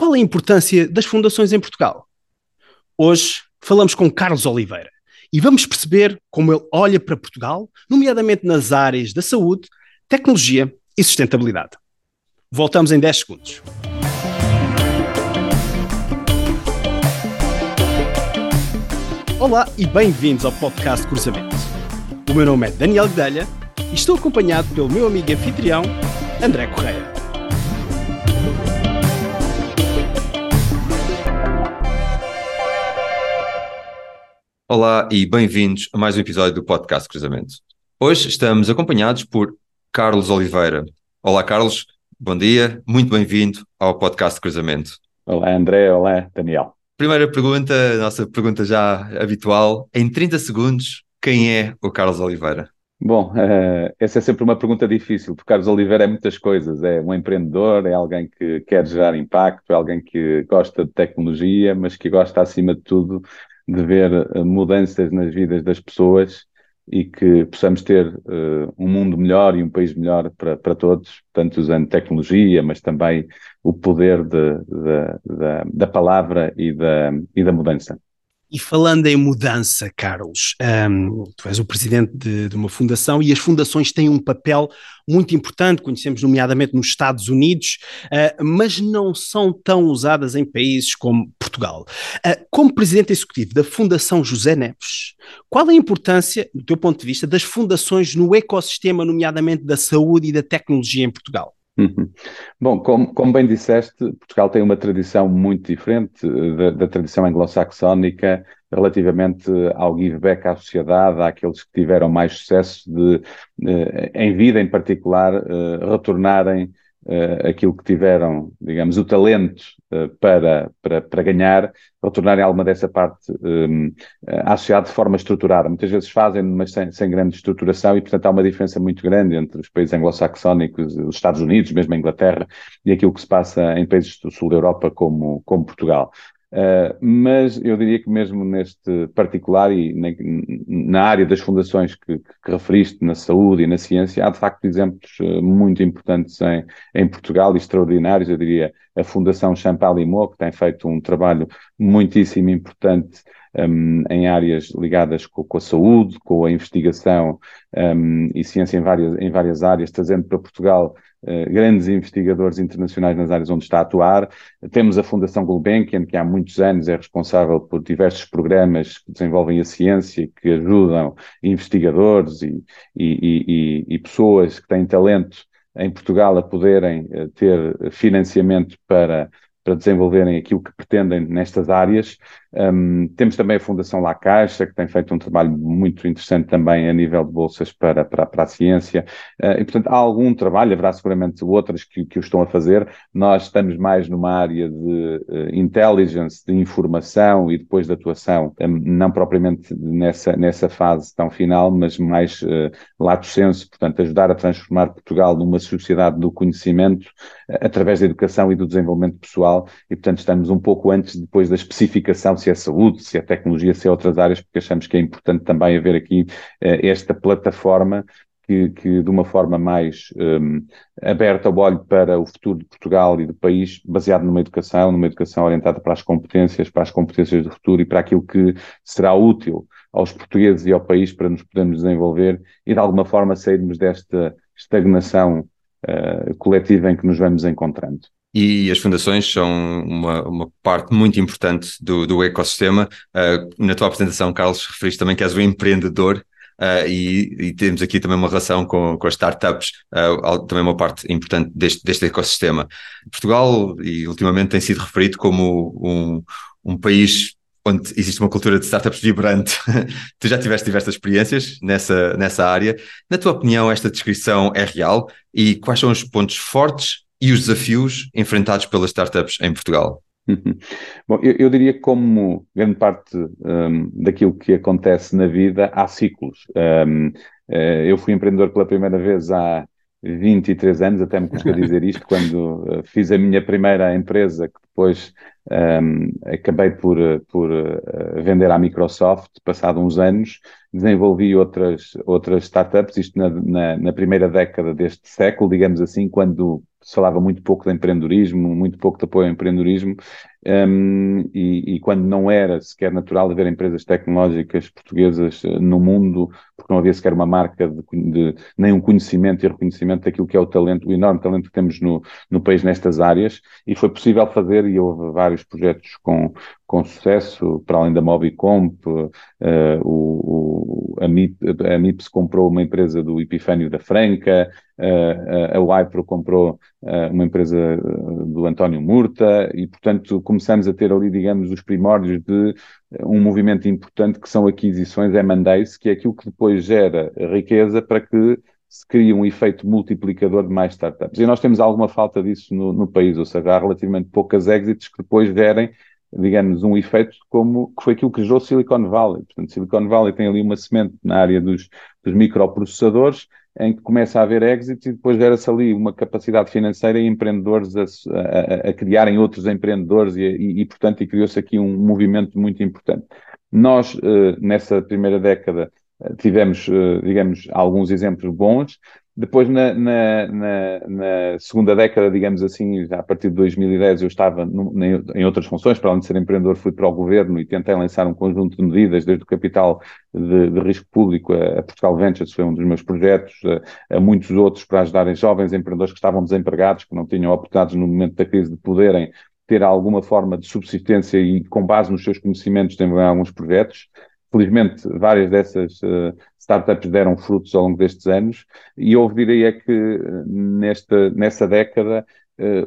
Qual é a importância das fundações em Portugal? Hoje falamos com Carlos Oliveira e vamos perceber como ele olha para Portugal, nomeadamente nas áreas da saúde, tecnologia e sustentabilidade. Voltamos em 10 segundos. Olá e bem-vindos ao podcast Cruzamento. O meu nome é Daniel Guedelha e estou acompanhado pelo meu amigo anfitrião, André Correia. Olá e bem-vindos a mais um episódio do podcast Cruzamento. Hoje estamos acompanhados por Carlos Oliveira. Olá Carlos, bom dia, muito bem-vindo ao podcast Cruzamento. Olá André, olá Daniel. Primeira pergunta, nossa pergunta já habitual, em 30 segundos, quem é o Carlos Oliveira? Bom, essa é sempre uma pergunta difícil, porque Carlos Oliveira é muitas coisas, é um empreendedor, é alguém que quer gerar impacto, é alguém que gosta de tecnologia, mas que gosta acima de tudo de ver mudanças nas vidas das pessoas e que possamos ter um mundo melhor e um país melhor para todos, tanto usando tecnologia, mas também o poder da palavra e da mudança. E falando em mudança, Carlos, tu és o presidente de uma fundação e as fundações têm um papel muito importante, conhecemos nomeadamente nos Estados Unidos, mas não são tão usadas em países como Portugal. Como presidente executivo da Fundação José Neves, qual é a importância, do teu ponto de vista, das fundações no ecossistema, nomeadamente da saúde e da tecnologia em Portugal? Bom, como bem disseste, Portugal tem uma tradição muito diferente da tradição anglo-saxónica relativamente ao give back à sociedade, àqueles que tiveram mais sucesso de, em vida em particular, retornarem aquilo que tiveram, digamos, o talento para ganhar, retornarem alguma dessa parte à sociedade de forma estruturada. Muitas vezes fazem, mas sem grande estruturação e, portanto, há uma diferença muito grande entre os países anglo-saxónicos, os Estados Unidos, mesmo a Inglaterra, e aquilo que se passa em países do sul da Europa como Portugal. Mas eu diria que mesmo neste particular e na área das fundações que referiste, na saúde e na ciência, há de facto exemplos muito importantes em Portugal, extraordinários. Eu diria a Fundação Champalimaud, que tem feito um trabalho muitíssimo importante em áreas ligadas com a saúde, com a investigação e ciência em várias áreas, trazendo para Portugal grandes investigadores internacionais nas áreas onde está a atuar. Temos a Fundação Gulbenkian, que há muitos anos é responsável por diversos programas que desenvolvem a ciência, que ajudam investigadores e pessoas que têm talento em Portugal a poderem ter financiamento para desenvolverem aquilo que pretendem nestas áreas. Temos também a Fundação La Caixa, que tem feito um trabalho muito interessante também a nível de bolsas para a ciência. E, portanto, há algum trabalho, haverá seguramente outras que o estão a fazer. Nós estamos mais numa área de intelligence, de informação e depois de atuação, não propriamente nessa fase tão final, mas mais lato sensu, portanto, ajudar a transformar Portugal numa sociedade do conhecimento através da educação e do desenvolvimento pessoal. E, portanto, estamos um pouco antes depois da especificação, se é saúde, se é tecnologia, se é outras áreas, porque achamos que é importante também haver aqui esta plataforma que de uma forma mais aberta o olho para o futuro de Portugal e do país, baseado numa educação orientada para as competências do futuro e para aquilo que será útil aos portugueses e ao país para nos podermos desenvolver e, de alguma forma, sairmos desta estagnação coletiva em que nos vamos encontrando. E as fundações são uma parte muito importante do ecossistema. Na tua apresentação, Carlos, referiste também que és um empreendedor e temos aqui também uma relação com as startups, também uma parte importante deste ecossistema. Portugal, e ultimamente, tem sido referido como um país onde existe uma cultura de startups vibrante. Tu já tiveste diversas experiências nessa área. Na tua opinião, esta descrição é real? E quais são os pontos fortes e os desafios enfrentados pelas startups em Portugal? Bom, eu diria que como grande parte daquilo que acontece na vida, há ciclos. Eu fui empreendedor pela primeira vez há 23 anos, até me custa dizer isto, quando fiz a minha primeira empresa, que depois acabei por vender à Microsoft, passado uns anos, desenvolvi outras startups, isto na primeira década deste século, digamos assim, quando se falava muito pouco de empreendedorismo, muito pouco de apoio ao empreendedorismo, e quando não era sequer natural haver empresas tecnológicas portuguesas no mundo, porque não havia sequer uma marca, nem um conhecimento e reconhecimento daquilo que é o talento, o enorme talento que temos no país nestas áreas, e foi possível fazer, e houve vários projetos com sucesso, para além da MobiComp, a MIPS comprou uma empresa do Epifânio da Franca, a Wipro comprou uma empresa do António Murta, e portanto começamos a ter ali, digamos, os primórdios de um movimento importante que são aquisições, M&As, que é aquilo que depois gera riqueza para que se cria um efeito multiplicador de mais startups. E nós temos alguma falta disso no país, ou seja, há relativamente poucas exits que depois gerem, digamos, um efeito como que foi aquilo que gerou Silicon Valley. Portanto, Silicon Valley tem ali uma semente na área dos microprocessadores, em que começa a haver exits e depois gera-se ali uma capacidade financeira e empreendedores a criarem outros empreendedores e portanto, criou-se aqui um movimento muito importante. Nós, nessa primeira década, tivemos, digamos, alguns exemplos bons. Depois, na segunda década, digamos assim, já a partir de 2010, eu estava em outras funções, para além de ser empreendedor, fui para o governo e tentei lançar um conjunto de medidas, desde o capital de risco público, a Portugal Ventures foi um dos meus projetos, a muitos outros, para ajudarem jovens empreendedores que estavam desempregados, que não tinham oportunidades no momento da crise de poderem ter alguma forma de subsistência e, com base nos seus conhecimentos, desenvolver alguns projetos. Felizmente, várias dessas startups deram frutos ao longo destes anos, e houve, diria que, nessa década,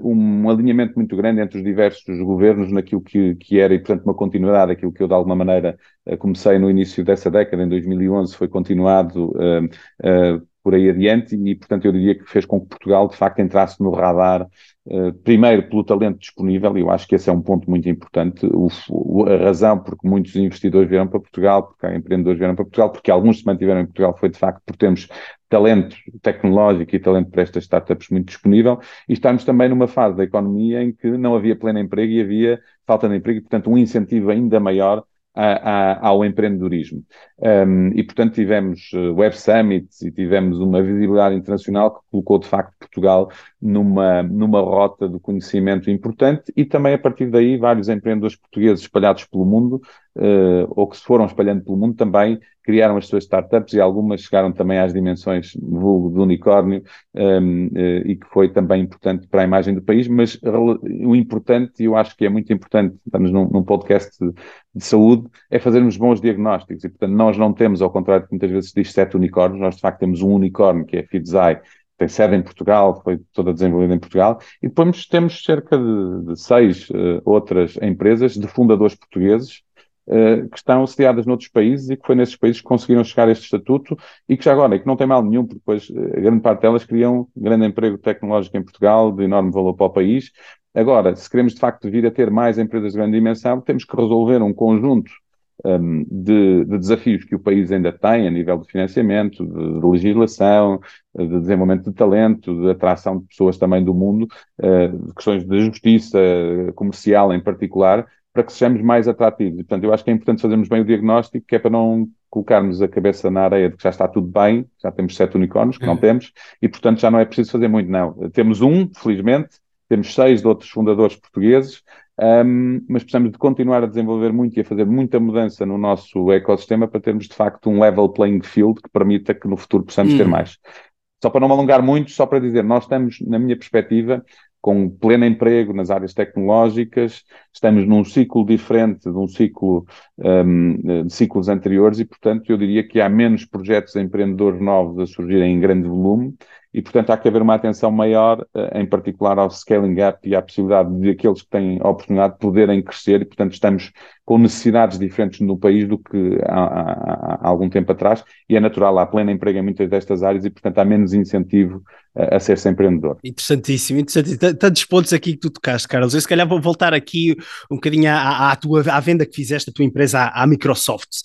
um alinhamento muito grande entre os diversos governos naquilo que era, e portanto uma continuidade daquilo que eu de alguma maneira comecei no início dessa década, em 2011, foi continuado por aí adiante, e portanto eu diria que fez com que Portugal de facto entrasse no radar, primeiro pelo talento disponível, e eu acho que esse é um ponto muito importante, a razão porque muitos investidores vieram para Portugal, porque há empreendedores vieram para Portugal, porque alguns se mantiveram em Portugal, foi de facto porque temos talento tecnológico e talento para estas startups muito disponível, e estamos também numa fase da economia em que não havia pleno emprego e havia falta de emprego, e portanto um incentivo ainda maior ao empreendedorismo. E, portanto, tivemos Web Summits e tivemos uma visibilidade internacional que colocou, de facto, Portugal numa rota de conhecimento importante, e também, a partir daí, vários empreendedores portugueses espalhados pelo mundo, ou que se foram espalhando pelo mundo, também criaram as suas startups, e algumas chegaram também às dimensões vulgo do unicórnio, e que foi também importante para a imagem do país. Mas o importante, e eu acho que é muito importante, estamos num podcast de saúde, é fazermos bons diagnósticos, e portanto nós não temos, ao contrário de que muitas vezes se diz, 7 unicórnios, nós de facto temos um unicórnio, que é a Fidzai, tem sede em Portugal, foi toda desenvolvida em Portugal, e depois temos cerca de 6 outras empresas de fundadores portugueses, que estão sediadas noutros países, e que foi nesses países que conseguiram chegar a este estatuto, e que já agora, e que não tem mal nenhum, porque depois a grande parte delas criam um grande emprego tecnológico em Portugal, de enorme valor para o país. Agora, se queremos de facto vir a ter mais empresas de grande dimensão, temos que resolver um conjunto de desafios que o país ainda tem a nível de financiamento, de legislação, de desenvolvimento de talento, de atração de pessoas também do mundo, de questões de justiça comercial em particular, para que sejamos mais atrativos. E, portanto, eu acho que é importante fazermos bem o diagnóstico, que é para não colocarmos a cabeça na areia de que já está tudo bem, já temos 7 unicórnios, que não temos, e, portanto, já não é preciso fazer muito, não. Temos um, felizmente, temos 6 de outros fundadores portugueses, mas precisamos de continuar a desenvolver muito e a fazer muita mudança no nosso ecossistema para termos, de facto, um level playing field que permita que no futuro possamos ter mais. Só para não me alongar muito, só para dizer, nós estamos, na minha perspectiva, com pleno emprego nas áreas tecnológicas, estamos num ciclo diferente de um ciclo de ciclos anteriores, e, portanto, eu diria que há menos projetos empreendedores novos a surgirem em grande volume, e, portanto, há que haver uma atenção maior, em particular ao scaling up e à possibilidade de aqueles que têm a oportunidade de poderem crescer, e, portanto, estamos com necessidades diferentes no país do que há algum tempo atrás, e é natural, há pleno emprego em muitas destas áreas, e, portanto, há menos incentivo a ser-se empreendedor. Interessantíssimo, interessantíssimo. Tantos pontos aqui que tu tocaste, Carlos. Eu, se calhar, vou voltar aqui um bocadinho à venda que fizeste a tua empresa à Microsoft,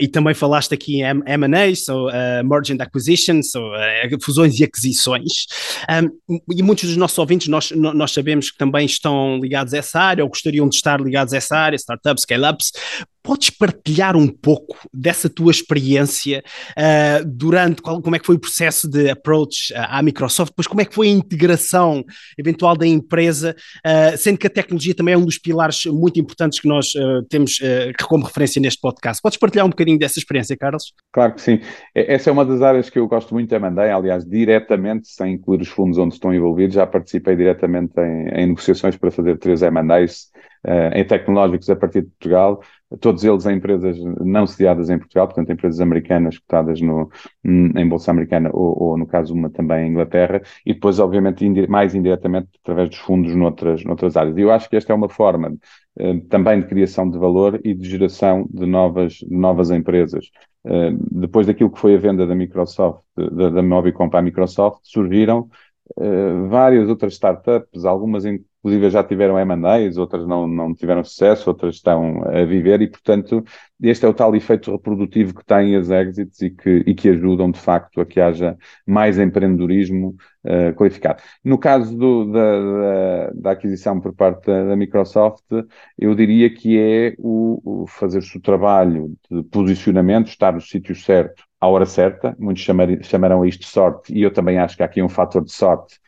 e também falaste aqui em M&As, Merger and Acquisitions, fusões e aquisições, e muitos dos nossos ouvintes, nós sabemos que também estão ligados a essa área, ou gostariam de estar ligados a essa área, startups, scale-ups. Podes partilhar um pouco dessa tua experiência como é que foi o processo de approach à Microsoft, depois como é que foi a integração eventual da empresa, sendo que a tecnologia também é um dos pilares muito importantes que nós temos como referência neste podcast. Podes partilhar um bocadinho dessa experiência, Carlos? Claro que sim. Essa é uma das áreas que eu gosto muito da Mandei, aliás, diretamente, sem incluir os fundos onde estão envolvidos, já participei diretamente em negociações para fazer 3 M&As em tecnológicos a partir de Portugal, todos eles em empresas não sediadas em Portugal, portanto empresas americanas cotadas em Bolsa Americana ou no caso uma também em Inglaterra, e depois obviamente mais indiretamente através dos fundos noutras áreas. E eu acho que esta é uma forma também de criação de valor e de geração de novas empresas. Depois daquilo que foi a venda da Microsoft, da MobiComp à Microsoft, surgiram várias outras startups, algumas inclusive já tiveram M&As, outras não tiveram sucesso, outras estão a viver e, portanto, este é o tal efeito reprodutivo que têm as exits e que ajudam, de facto, a que haja mais empreendedorismo qualificado. No caso da aquisição por parte da Microsoft, eu diria que é o fazer-se o trabalho de posicionamento, estar no sítio certo, à hora certa. Muitos chamarão a isto sorte, e eu também acho que há aqui um fator de sorte,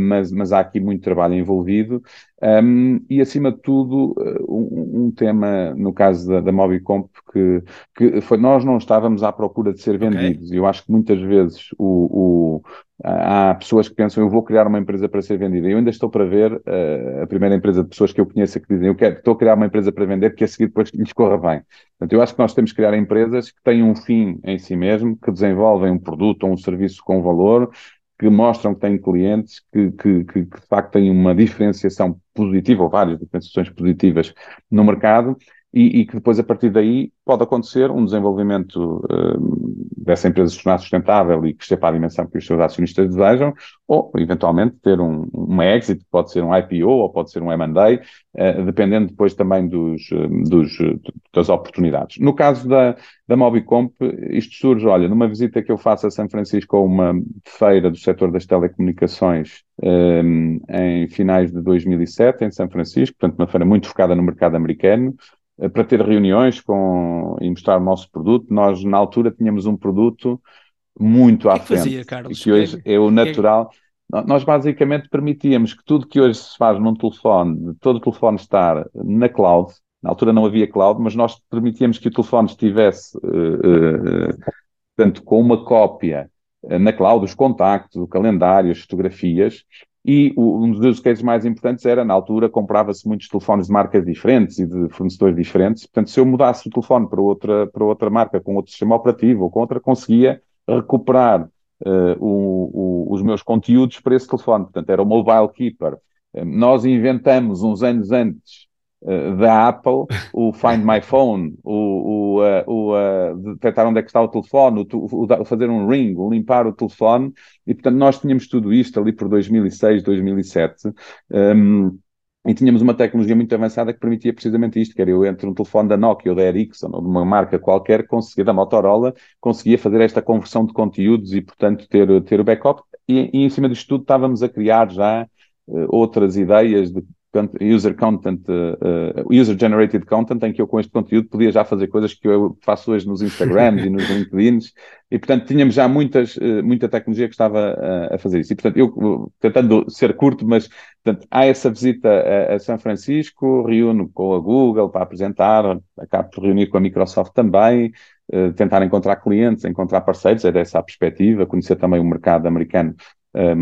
mas há aqui muito trabalho envolvido, e acima de tudo um tema, no caso da MobiComp, que foi, nós não estávamos à procura de ser vendidos. Okay. Eu acho que muitas vezes há pessoas que pensam, eu vou criar uma empresa para ser vendida. Eu ainda estou para ver a primeira empresa de pessoas que eu conheço que dizem, estou a criar uma empresa para vender, que a seguir depois lhes corra bem. Portanto, eu acho que nós temos que criar empresas que têm um fim em si mesmo, que desenvolvem um produto ou um serviço com valor, que mostram que têm clientes, que de facto têm uma diferenciação positiva, ou várias diferenciações positivas no mercado, e que depois, a partir daí, pode acontecer um desenvolvimento dessa empresa se tornar sustentável e crescer para a dimensão que os seus acionistas desejam, ou, eventualmente, ter uma exit, pode ser um IPO ou pode ser um M&A, dependendo depois também das oportunidades. No caso da MobiComp, isto surge, olha, numa visita que eu faço a São Francisco, a uma feira do setor das telecomunicações em finais de 2007, em São Francisco, portanto, uma feira muito focada no mercado americano, para ter reuniões e mostrar o nosso produto. Nós, na altura, tínhamos um produto muito à frente. Fazia, Carlos? E que hoje é o natural. Nós, basicamente, permitíamos que tudo que hoje se faz num telefone, todo o telefone estar na cloud. Na altura não havia cloud, mas nós permitíamos que o telefone estivesse, portanto, com uma cópia na cloud, os contactos, o calendário, as fotografias. E um dos use cases mais importantes era, na altura, comprava-se muitos telefones de marcas diferentes e de fornecedores diferentes. Portanto, se eu mudasse o telefone para outra marca, com outro sistema operativo ou com outra, conseguia recuperar os meus conteúdos para esse telefone. Portanto, era o Mobile Keeper. Nós inventamos, uns anos antes da Apple, o Find My Phone, detectar onde é que está o telefone, fazer um ring, limpar o telefone, e portanto nós tínhamos tudo isto ali por 2006, 2007, e tínhamos uma tecnologia muito avançada que permitia precisamente isto, que era eu entre um telefone da Nokia ou da Ericsson ou de uma marca qualquer, da Motorola, conseguia fazer esta conversão de conteúdos e portanto ter o backup, e em cima disto tudo estávamos a criar já outras ideias de user-generated content, em que eu com este conteúdo podia já fazer coisas que eu faço hoje nos Instagrams e nos LinkedIns, e portanto tínhamos já muita tecnologia que estava a fazer isso. E portanto, eu, tentando ser curto, mas portanto, há essa visita a São Francisco, reúno com a Google para apresentar, acabo por reunir com a Microsoft também, tentar encontrar clientes, encontrar parceiros, é dessa a perspectiva, conhecer também o mercado americano,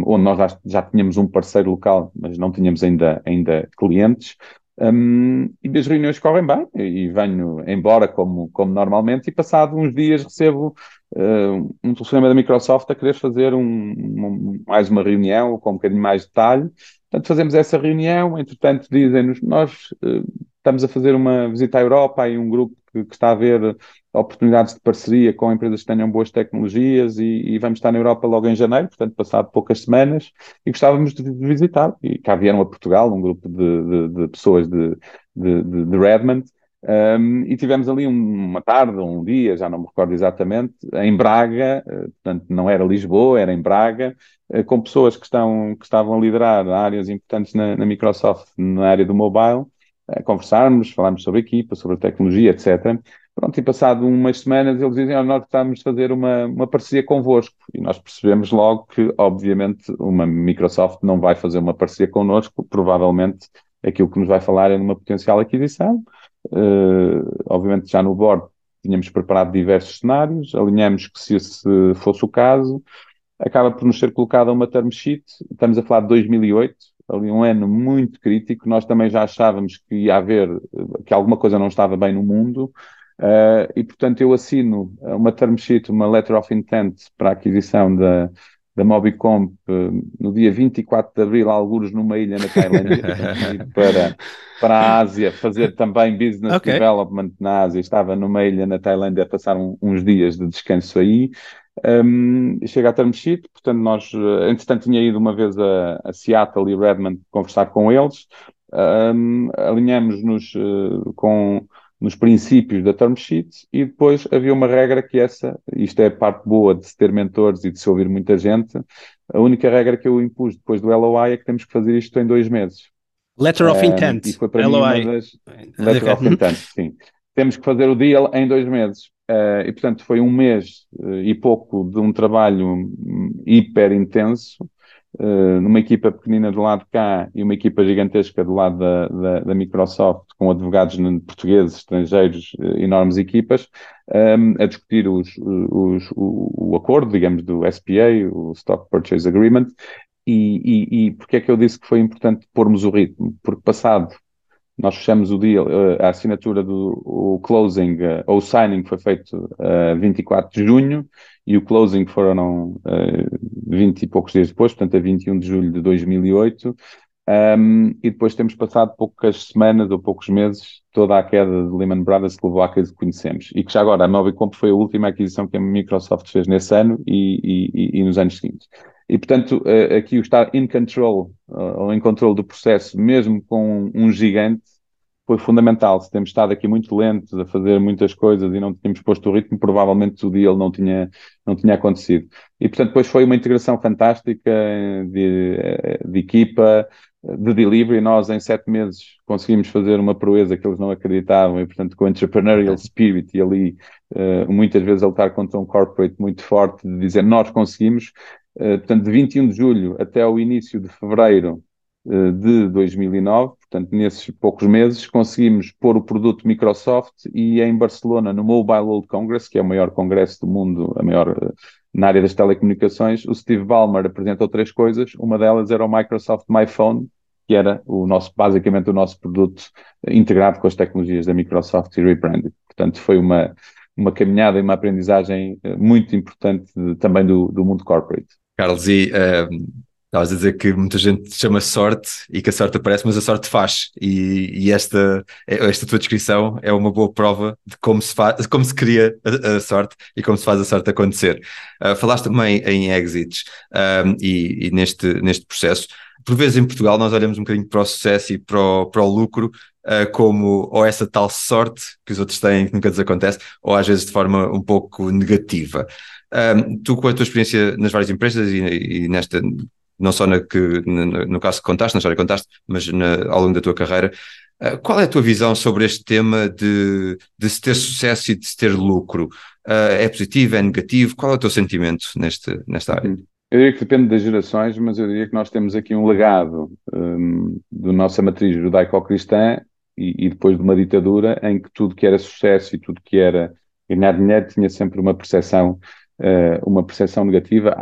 onde nós já tínhamos um parceiro local, mas não tínhamos ainda clientes, e as reuniões correm bem, e venho embora como normalmente, e passado uns dias recebo um telefonema da Microsoft a querer fazer mais uma reunião com um bocadinho mais de detalhe. Portanto, fazemos essa reunião, entretanto dizem-nos, nós estamos a fazer uma visita à Europa e um grupo que está a ver oportunidades de parceria com empresas que tenham boas tecnologias e vamos estar na Europa logo em janeiro, portanto, passado poucas semanas, e gostávamos de visitar. E cá vieram a Portugal um grupo de pessoas de Redmond, e tivemos ali uma tarde, um dia, já não me recordo exatamente, em Braga, portanto, não era Lisboa, era em Braga, com pessoas que estavam a liderar áreas importantes na Microsoft, na área do mobile, conversarmos, falámos sobre a equipa, sobre a tecnologia, etc. Pronto, e passado umas semanas eles dizem, nós gostávamos de fazer uma parceria convosco. E nós percebemos logo que, obviamente, uma Microsoft não vai fazer uma parceria connosco, provavelmente aquilo que nos vai falar é numa potencial aquisição. Obviamente já no board tínhamos preparado diversos cenários, alinhamos que se esse fosse o caso, acaba por nos ser colocada uma term sheet, estamos a falar de 2008, ali um ano muito crítico, nós também já achávamos que ia haver, que alguma coisa não estava bem no mundo, e portanto eu assino uma term sheet, uma letter of intent para a aquisição da MobiComp no dia 24 de Abril, algures numa ilha na Tailândia, para a Ásia, fazer também business development na Ásia. Estava numa ilha na Tailândia a passar uns dias de descanso aí. Chega a term sheet, portanto nós, entretanto, tinha ido uma vez a Seattle e Redmond conversar com eles, alinhamos-nos nos princípios da term sheet, e depois havia uma regra que isto é a parte boa de se ter mentores e de se ouvir muita gente, a única regra que eu impus depois do LOI é que temos que fazer isto em 2 meses. Letter of Intent, e foi para LOI. Letter of Intent, sim. Temos que fazer o deal em 2 meses. E, portanto, foi um mês e pouco de um trabalho hiper intenso, numa equipa pequenina do lado de cá e uma equipa gigantesca do lado da Microsoft, com advogados portugueses, estrangeiros, enormes equipas, a discutir o acordo, digamos, do SPA, o Stock Purchase Agreement, e porque é que eu disse que foi importante pormos o ritmo? Porque passado, nós fechamos o deal, a assinatura do closing, ou o signing foi feito 24 de junho, e o closing foram 20 e poucos dias depois, portanto a 21 de julho de 2008, e depois temos passado poucas semanas ou poucos meses toda a queda de Lehman Brothers que levou à crise que conhecemos, e que já agora a MobiComp foi a última aquisição que a Microsoft fez nesse ano e nos anos seguintes. E, portanto, aqui o estar in control, ou em controle do processo, mesmo com um gigante, foi fundamental. Se temos estado aqui muito lentos a fazer muitas coisas e não tínhamos posto o ritmo, provavelmente o deal não tinha acontecido. E, portanto, depois foi uma integração fantástica de equipa, de delivery. Nós, em 7 meses, conseguimos fazer uma proeza que eles não acreditavam e, portanto, com entrepreneurial spirit e ali, muitas vezes, a lutar contra um corporate muito forte, de dizer, nós conseguimos. Portanto, de 21 de julho até o início de fevereiro de 2009, portanto, nesses poucos meses, conseguimos pôr o produto Microsoft e em Barcelona, no Mobile World Congress, que é o maior congresso do mundo, na área das telecomunicações, o Steve Ballmer apresentou 3 coisas, uma delas era o Microsoft My Phone, que era basicamente o nosso produto integrado com as tecnologias da Microsoft e rebranded. Portanto, foi uma caminhada e uma aprendizagem muito importante também do mundo corporate. Carlos, e estavas a dizer que muita gente chama sorte e que a sorte aparece, mas a sorte faz. E esta tua descrição é uma boa prova de como se cria a sorte e como se faz a sorte acontecer. Falaste também em exits e neste processo. Por vezes em Portugal nós olhamos um bocadinho para o sucesso e para o lucro como ou essa tal sorte que os outros têm que nunca lhes acontece, ou às vezes de forma um pouco negativa. Tu, com a tua experiência nas várias empresas e nesta... não só no caso que contaste, na história que contaste, mas ao longo da tua carreira, qual é a tua visão sobre este tema de se ter sucesso e de se ter lucro? É positivo, é negativo? Qual é o teu sentimento nesta área? Eu diria que depende das gerações, mas eu diria que nós temos aqui um legado da nossa matriz judaico-cristã e depois de uma ditadura em que tudo que era sucesso e tudo que era ganhar dinheiro tinha sempre uma percepção negativa.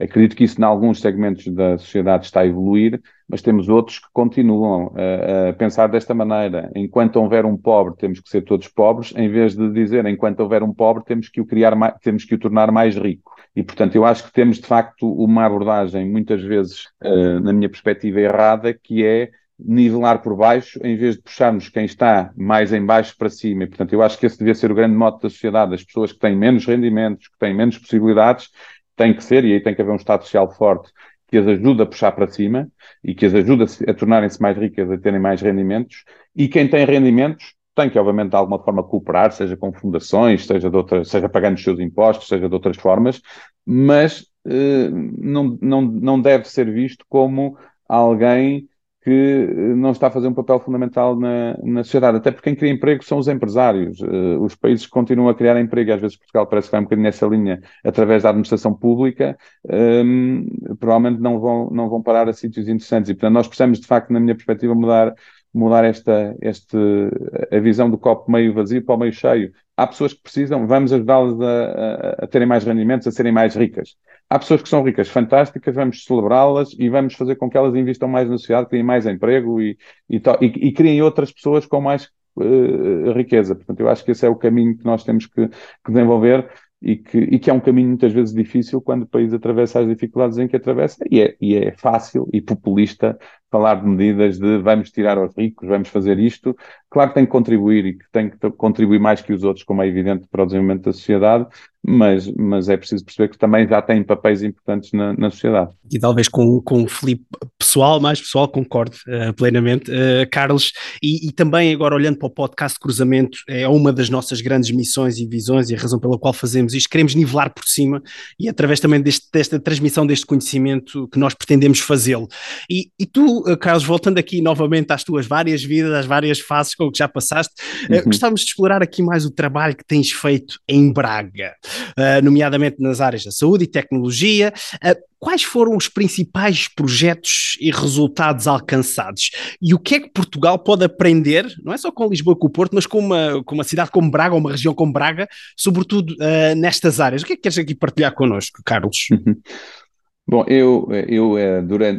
Acredito que isso, em alguns segmentos da sociedade, está a evoluir, mas temos outros que continuam a pensar desta maneira. Enquanto houver um pobre, temos que ser todos pobres, em vez de dizer, enquanto houver um pobre, temos que o tornar mais rico. E, portanto, eu acho que temos, de facto, uma abordagem, muitas vezes, na minha perspectiva, errada, que é nivelar por baixo, em vez de puxarmos quem está mais em baixo para cima. E, portanto, eu acho que esse devia ser o grande mote da sociedade. As pessoas que têm menos rendimentos, que têm menos possibilidades, tem que ser, e aí tem que haver um Estado social forte que as ajuda a puxar para cima e que as ajuda a tornarem-se mais ricas, a terem mais rendimentos, e quem tem rendimentos tem que, obviamente, de alguma forma cooperar, seja com fundações, seja pagando os seus impostos, seja de outras formas, mas não deve ser visto como alguém que não está a fazer um papel fundamental na sociedade. Até porque quem cria emprego são os empresários. Os países que continuam a criar emprego, às vezes Portugal parece que vai um bocadinho nessa linha, através da administração pública, provavelmente não vão parar a sítios interessantes. E, portanto, nós precisamos, de facto, na minha perspectiva, mudar a visão do copo meio vazio para o meio cheio. Há pessoas que precisam, vamos ajudá-las a terem mais rendimentos, a serem mais ricas. Há pessoas que são ricas, fantásticas, vamos celebrá-las e vamos fazer com que elas invistam mais na sociedade, criem mais emprego e criem outras pessoas com mais riqueza. Portanto, eu acho que esse é o caminho que nós temos que desenvolver e que é um caminho muitas vezes difícil quando o país atravessa as dificuldades em que atravessa, e é fácil e populista falar de medidas de vamos tirar aos ricos, vamos fazer isto. Claro que tem que contribuir e que tem que contribuir mais que os outros, como é evidente, para o desenvolvimento da sociedade, mas é preciso perceber que também já têm papéis importantes na sociedade. E talvez com o Filipe mais pessoal, concordo plenamente. Carlos, e também agora olhando para o podcast Cruzamento, é uma das nossas grandes missões e visões e a razão pela qual fazemos isto, queremos nivelar por cima e através também desta transmissão deste conhecimento que nós pretendemos fazê-lo. E tu, Carlos, voltando aqui novamente às tuas várias vidas, às várias faces com que já passaste, gostávamos de explorar aqui mais o trabalho que tens feito em Braga, nomeadamente nas áreas da saúde e tecnologia. Quais foram os principais projetos e resultados alcançados? E o que é que Portugal pode aprender, não é só com Lisboa e com o Porto, mas com uma cidade como Braga, ou uma região como Braga, sobretudo nestas áreas? O que é que queres aqui partilhar connosco, Carlos? Bom, eu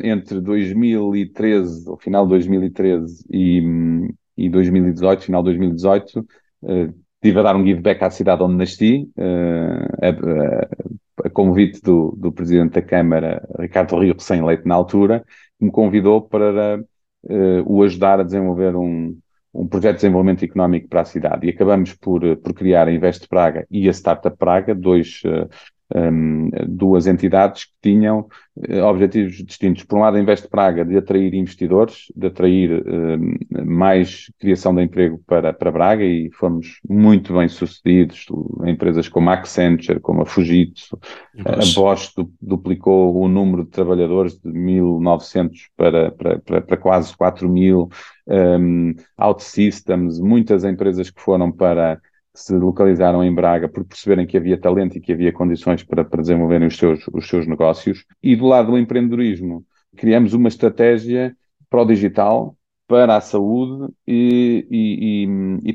entre 2013, o final de 2013 e 2018, final de 2018, estive a dar um give back à cidade onde nasci, a convite do Presidente da Câmara, Ricardo Rio, recém-eleito na altura, que me convidou para o ajudar a desenvolver um projeto de desenvolvimento económico para a cidade. E acabamos por criar a Invest Braga e a Startup Braga, duas entidades que tinham objetivos distintos. Por um lado, a Invest Braga de atrair investidores, de atrair mais criação de emprego para Braga, e fomos muito bem sucedidos. Empresas como a Accenture, como a Fujitsu, a Bosch duplicou o número de trabalhadores de 1.900 para quase 4.000, OutSystems, muitas empresas que foram se localizaram em Braga por perceberem que havia talento e que havia condições para desenvolverem os seus negócios. E do lado do empreendedorismo, criamos uma estratégia para o digital, para a saúde e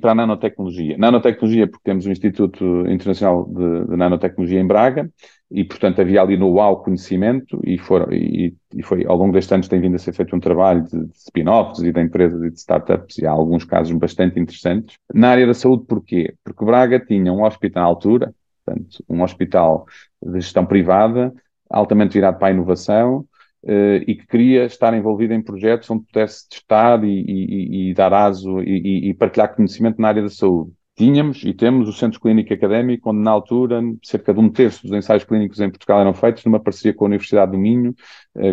para a nanotecnologia. Nanotecnologia, porque temos um Instituto Internacional de Nanotecnologia em Braga, e, portanto, havia ali no UAU conhecimento, e foi, ao longo destes anos tem vindo a ser feito um trabalho de spin-offs e de empresas e de startups, e há alguns casos bastante interessantes. Na área da saúde, porquê? Porque Braga tinha um hospital à altura, portanto, um hospital de gestão privada, altamente virado para a inovação, e que queria estar envolvido em projetos onde pudesse testar e dar aso e partilhar conhecimento na área da saúde. Tínhamos e temos o Centro Clínico Académico, onde na altura cerca de um terço dos ensaios clínicos em Portugal eram feitos, numa parceria com a Universidade do Minho,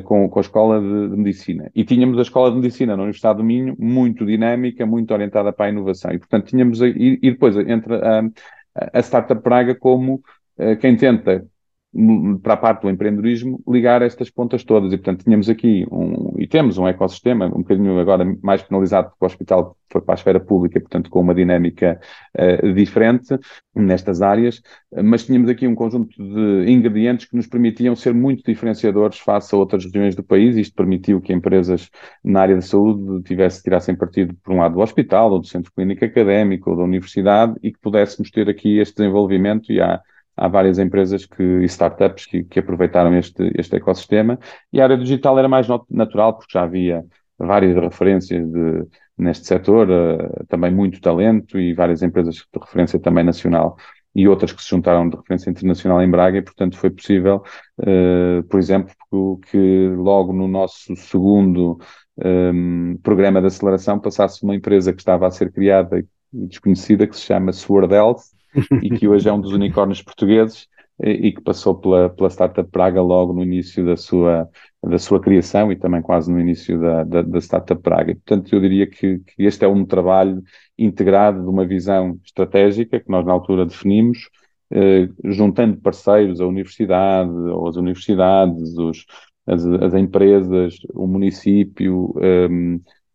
com a Escola de Medicina. E tínhamos a Escola de Medicina na Universidade do Minho, muito dinâmica, muito orientada para a inovação. E, portanto, tínhamos... E depois entra a Startup Braga como quem tenta, para a parte do empreendedorismo, ligar estas pontas todas. E, portanto, tínhamos aqui temos um ecossistema, um bocadinho agora mais penalizado, porque o hospital foi para a esfera pública, portanto, com uma dinâmica diferente nestas áreas, mas tínhamos aqui um conjunto de ingredientes que nos permitiam ser muito diferenciadores face a outras regiões do país. Isto permitiu que empresas na área de saúde tirassem partido, por um lado, do hospital, ou do centro clínico académico, ou da universidade, e que pudéssemos ter aqui este desenvolvimento. E há várias empresas e startups que aproveitaram este ecossistema. E a área digital era mais natural, porque já havia várias referências neste setor, também muito talento, e várias empresas de referência também nacional e outras que se juntaram de referência internacional em Braga. E, portanto, foi possível, por exemplo, que logo no nosso segundo programa de aceleração passasse uma empresa que estava a ser criada e desconhecida, que se chama Sword Health, e que hoje é um dos unicórnios portugueses, e que passou pela Startup Braga logo no início da sua criação, e também quase no início da Startup Braga. Portanto, eu diria que este é um trabalho integrado de uma visão estratégica que nós na altura definimos, juntando parceiros, a universidade, ou as universidades, as empresas, o município,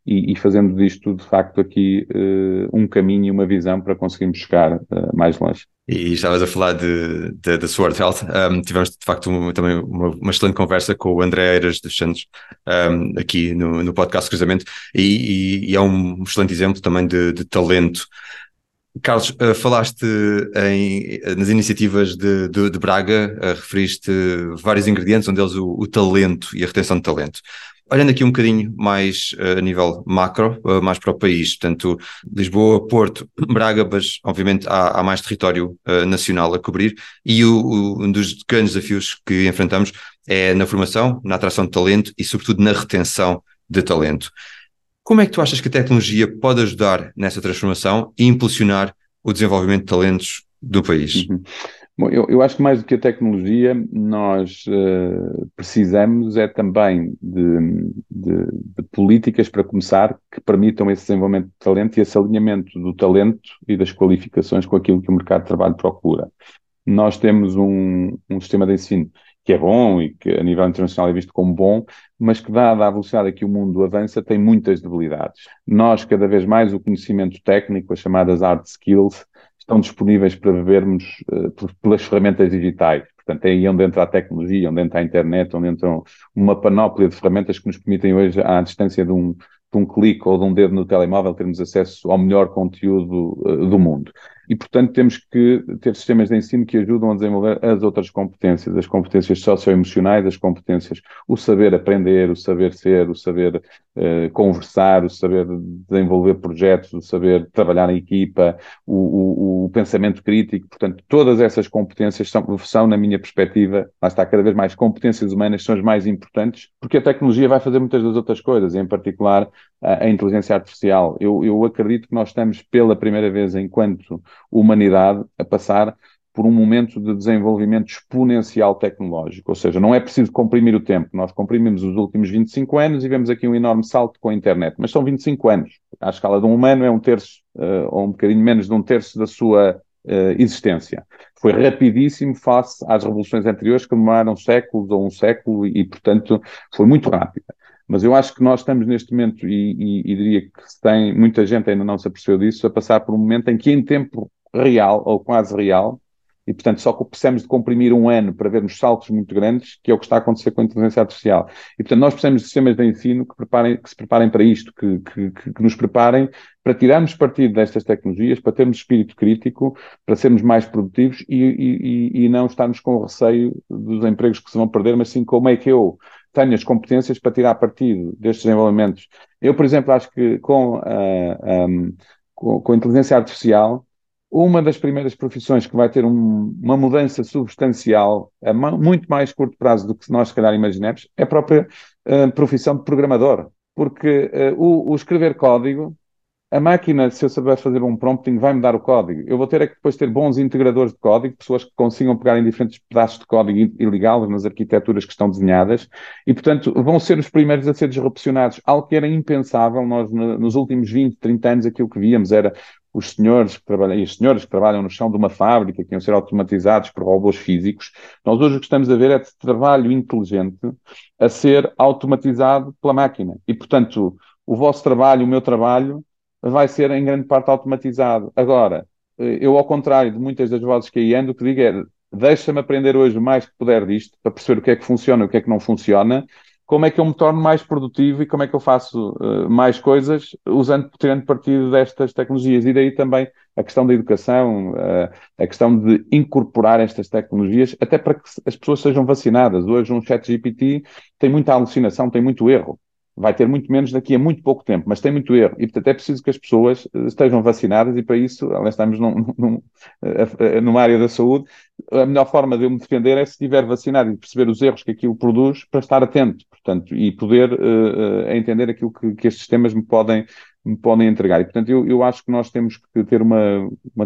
e fazemos disto, de facto, aqui um caminho e uma visão para conseguirmos chegar mais longe. E estavas a falar da Sword Health. Tivemos, de facto, também uma excelente conversa com o André Eiras dos Santos, aqui no podcast Cruzamento, e é um excelente exemplo também de talento. Carlos, falaste nas iniciativas de Braga, referiste vários ingredientes, um deles o talento e a retenção de talento. Olhando aqui um bocadinho mais a nível macro, mais para o país, portanto, Lisboa, Porto, Braga, mas obviamente há mais território nacional a cobrir, e um dos grandes desafios que enfrentamos é na formação, na atração de talento e sobretudo na retenção de talento. Como é que tu achas que a tecnologia pode ajudar nessa transformação e impulsionar o desenvolvimento de talentos do país? Uhum. Bom, eu acho que mais do que a tecnologia, nós precisamos é também de políticas, para começar, que permitam esse desenvolvimento de talento e esse alinhamento do talento e das qualificações com aquilo que o mercado de trabalho procura. Nós temos um sistema de ensino que é bom e que a nível internacional é visto como bom, mas que, dada a velocidade a que o mundo avança, tem muitas debilidades. Nós, cada vez mais, o conhecimento técnico, as chamadas hard skills, estão disponíveis para bebermos pelas ferramentas digitais. Portanto, é aí onde entra a tecnologia, onde entra a internet, onde entra uma panóplia de ferramentas que nos permitem hoje, à distância de um clique ou de um dedo no telemóvel, termos acesso ao melhor conteúdo do mundo. E, portanto, temos que ter sistemas de ensino que ajudam a desenvolver as outras competências, as competências socioemocionais, as competências, o saber aprender, o saber ser, o saber conversar, o saber desenvolver projetos, o saber trabalhar em equipa, o pensamento crítico. Portanto, todas essas competências são, na minha perspectiva, lá está, cada vez mais competências humanas são as mais importantes, porque a tecnologia vai fazer muitas das outras coisas, em particular a inteligência artificial. Eu acredito que nós estamos, pela primeira vez enquanto humanidade, a passar por um momento de desenvolvimento exponencial tecnológico, ou seja, não é preciso comprimir o tempo. Nós comprimimos os últimos 25 anos e vemos aqui um enorme salto com a internet, mas são 25 anos. À escala de um humano é um terço, ou um bocadinho menos de um terço da sua existência. Foi rapidíssimo face às revoluções anteriores que demoraram séculos ou um século e, portanto, foi muito rápida. Mas eu acho que nós estamos neste momento, e diria que muita gente ainda não se apercebeu disso, a passar por um momento em que, em tempo real, ou quase real, e portanto só que precisamos de comprimir um ano para vermos saltos muito grandes, que é o que está a acontecer com a inteligência artificial. E portanto nós precisamos de sistemas de ensino que se preparem para isto, que nos preparem para tirarmos partido destas tecnologias, para termos espírito crítico, para sermos mais produtivos e não estarmos com o receio dos empregos que se vão perder, mas sim como é que eu tenho as competências para tirar partido destes desenvolvimentos. Eu, por exemplo, acho que com a inteligência artificial, uma das primeiras profissões que vai ter uma mudança substancial a muito mais curto prazo do que nós, se calhar, imaginamos, é a própria profissão de programador. Porque o escrever código, a máquina, se eu souber fazer um prompting, vai-me dar o código. Eu vou ter é que depois ter bons integradores de código, pessoas que consigam pegar em diferentes pedaços de código e ligá-los nas arquiteturas que estão desenhadas. E, portanto, vão ser os primeiros a ser disrupcionados. Algo que era impensável. Nós, nos últimos 20, 30 anos, aquilo que víamos era os senhores e as senhoras que trabalham no chão de uma fábrica, que iam ser automatizados por robôs físicos. Nós hoje o que estamos a ver é de trabalho inteligente a ser automatizado pela máquina. E, portanto, o vosso trabalho, o meu trabalho, vai ser em grande parte automatizado. Agora, eu, ao contrário de muitas das vozes que aí ando, o que digo é: deixa-me aprender hoje o mais que puder disto, para perceber o que é que funciona e o que é que não funciona, como é que eu me torno mais produtivo e como é que eu faço mais coisas tirando partido destas tecnologias. E daí também a questão da educação, a questão de incorporar estas tecnologias, até para que as pessoas sejam vacinadas. Hoje um ChatGPT tem muita alucinação, tem muito erro. Vai ter muito menos daqui a muito pouco tempo, mas tem muito erro. E, portanto, é preciso que as pessoas estejam vacinadas e, para isso, aliás, estamos numa área da saúde. A melhor forma de eu me defender é se estiver vacinado e perceber os erros que aquilo produz, para estar atento, portanto, e poder entender aquilo que estes sistemas me podem entregar. E, portanto, eu acho que nós temos que ter uma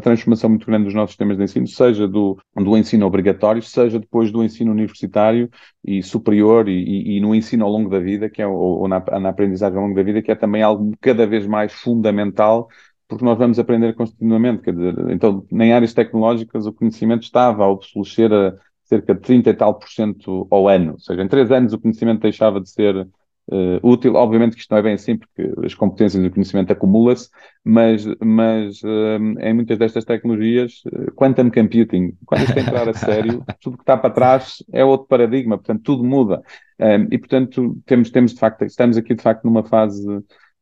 transformação muito grande dos nossos sistemas de ensino, seja do ensino obrigatório, seja depois do ensino universitário e superior e no ensino ao longo da vida, que é, ou na aprendizagem ao longo da vida, que é também algo cada vez mais fundamental, porque nós vamos aprender continuamente. Quer dizer, então, em áreas tecnológicas, o conhecimento estava a obsolescer cerca de 30 e tal por cento ao ano. Ou seja, em 3 anos o conhecimento deixava de ser útil. Obviamente que isto não é bem assim, porque as competências e o conhecimento acumulam-se, mas em muitas destas tecnologias, quantum computing, quando isto entrar a sério, tudo que está para trás é outro paradigma, portanto tudo muda. E portanto temos de facto, estamos aqui de facto numa fase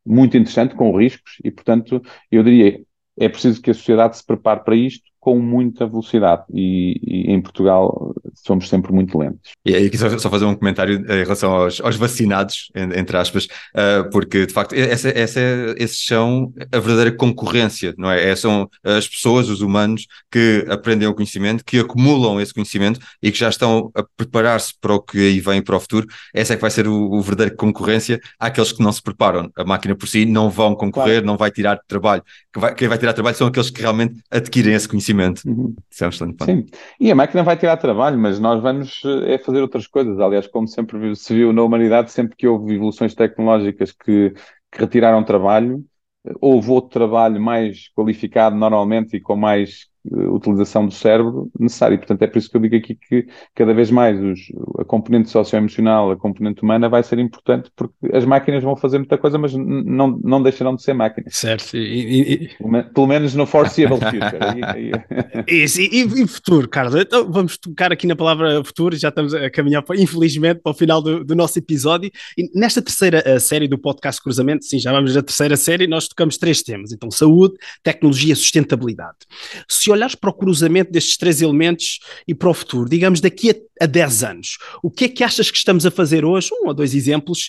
muito interessante, com riscos, e portanto eu diria, é preciso que a sociedade se prepare para isto com muita velocidade, e em Portugal somos sempre muito lentos. E aí só fazer um comentário em relação aos vacinados, entre aspas, porque de facto esses são a verdadeira concorrência, não é? São as pessoas, os humanos, que aprendem o conhecimento, que acumulam esse conhecimento e que já estão a preparar-se para o que aí vem, para o futuro. Essa é que vai ser o verdadeira concorrência àqueles que não se preparam. A máquina por si não vão concorrer, claro. Não vai tirar trabalho. Quem vai tirar trabalho são aqueles que realmente adquirem esse conhecimento. Uhum. Sim, e a máquina vai tirar trabalho, mas nós vamos fazer outras coisas. Aliás, como sempre se viu na humanidade, sempre que houve evoluções tecnológicas que retiraram trabalho, houve outro trabalho mais qualificado normalmente e com mais utilização do cérebro necessário. Portanto, é por isso que eu digo aqui que cada vez mais a componente socioemocional, a componente humana vai ser importante, porque as máquinas vão fazer muita coisa, mas não deixarão de ser máquinas. Certo. Pelo menos no foreseeable future. Isso. E futuro, Carlos? Então, vamos tocar aqui na palavra futuro, já estamos a caminhar, infelizmente, para o final do nosso episódio. E nesta terceira série do podcast Cruzamento, sim, já vamos na terceira série, nós tocamos 3 temas. Então, saúde, tecnologia e sustentabilidade. Se olhares para o cruzamento destes 3 elementos e para o futuro, digamos daqui a 10 anos, o que é que achas que estamos a fazer hoje, 1 ou 2 exemplos,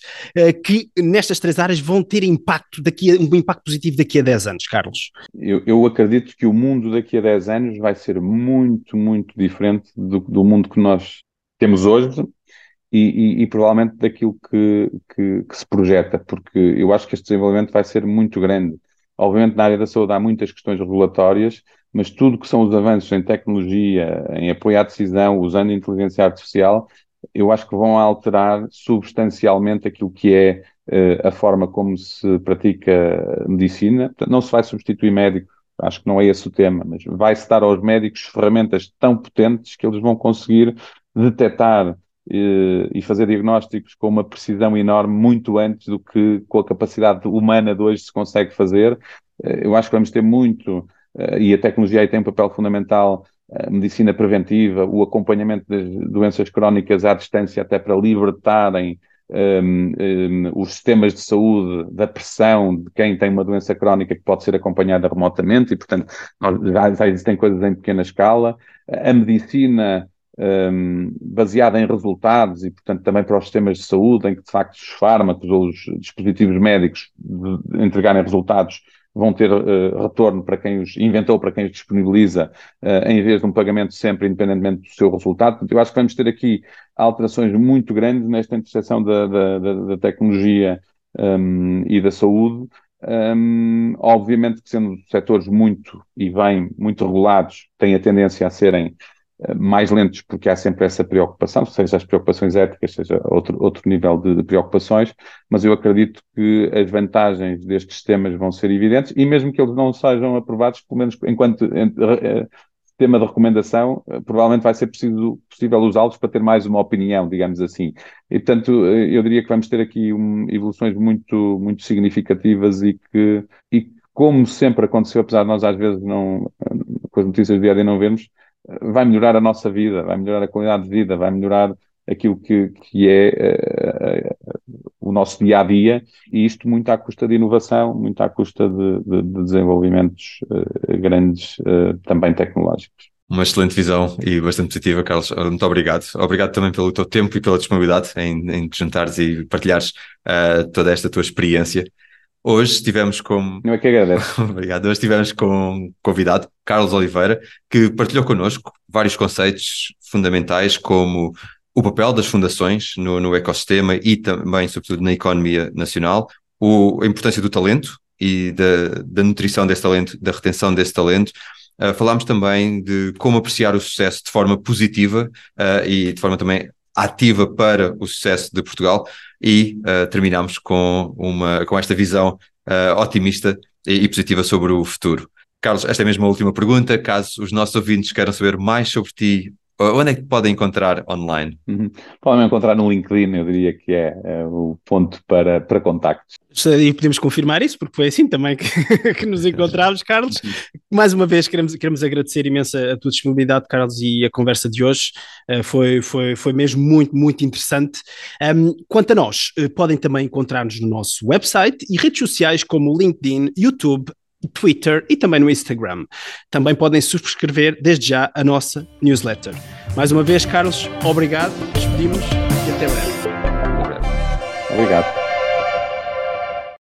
que nestas 3 áreas vão ter impacto um impacto positivo daqui a 10 anos, Carlos? Eu acredito que o mundo daqui a 10 anos vai ser muito, muito diferente do mundo que nós temos hoje e provavelmente daquilo que se projeta, porque eu acho que este desenvolvimento vai ser muito grande. Obviamente na área da saúde há muitas questões regulatórias, mas tudo que são os avanços em tecnologia, em apoio à decisão, usando inteligência artificial, eu acho que vão alterar substancialmente aquilo que é a forma como se pratica medicina. Portanto, não se vai substituir médico, acho que não é esse o tema, mas vai-se dar aos médicos ferramentas tão potentes que eles vão conseguir detectar e fazer diagnósticos com uma precisão enorme muito antes do que com a capacidade humana de hoje se consegue fazer. Eu acho que vamos ter muito... E a tecnologia aí tem um papel fundamental, a medicina preventiva, o acompanhamento das doenças crónicas à distância até para libertarem os sistemas de saúde da pressão de quem tem uma doença crónica que pode ser acompanhada remotamente e, portanto, já existem coisas em pequena escala. A medicina baseada em resultados e, portanto, também para os sistemas de saúde em que, de facto, os fármacos ou os dispositivos médicos entregarem resultados vão ter retorno para quem os inventou, para quem os disponibiliza, em vez de um pagamento sempre independentemente do seu resultado. Portanto, eu acho que vamos ter aqui alterações muito grandes nesta intersecção da tecnologia e da saúde. Obviamente que sendo setores muito regulados, têm a tendência a serem mais lentos, porque há sempre essa preocupação, seja as preocupações éticas, seja outro nível de preocupações, mas eu acredito que as vantagens destes sistemas vão ser evidentes, e mesmo que eles não sejam aprovados, pelo menos enquanto tema de recomendação, provavelmente vai ser possível usá-los para ter mais uma opinião, digamos assim. E, portanto, eu diria que vamos ter aqui evoluções muito, muito significativas e como sempre aconteceu, apesar de nós às vezes não, com as notícias do dia a dia não vermos, vai melhorar a nossa vida, vai melhorar a qualidade de vida, vai melhorar aquilo que é o nosso dia-a-dia, e isto muito à custa de inovação, muito à custa de desenvolvimentos grandes, também tecnológicos. Uma excelente visão e bastante positiva, Carlos. Muito obrigado. Obrigado também pelo teu tempo e pela disponibilidade em te juntares e partilhares toda esta tua experiência. Hoje estivemos com... Eu é que agradeço. Obrigado. Hoje estivemos com um convidado, Carlos Oliveira, que partilhou connosco vários conceitos fundamentais como o papel das fundações no ecossistema e também, sobretudo, na economia nacional, a importância do talento e da nutrição desse talento, da retenção desse talento. Falámos também de como apreciar o sucesso de forma positiva e de forma também ativa para o sucesso de Portugal. E terminamos com esta visão otimista e positiva sobre o futuro. Carlos, esta é mesmo a última pergunta. Caso os nossos ouvintes queiram saber mais sobre ti Onde é que podem encontrar online? Podem encontrar no LinkedIn, eu diria que é o ponto para contactos. E podemos confirmar isso, porque foi assim também que nos encontramos, Carlos. Mais uma vez queremos agradecer imenso a tua disponibilidade, Carlos, e a conversa de hoje foi mesmo muito, muito interessante. Quanto a nós, podem também encontrar-nos no nosso website e redes sociais como LinkedIn, YouTube, Twitter e também no Instagram. Também podem subscrever desde já a nossa newsletter. Mais uma vez, Carlos, obrigado, despedimos e até breve. Obrigado.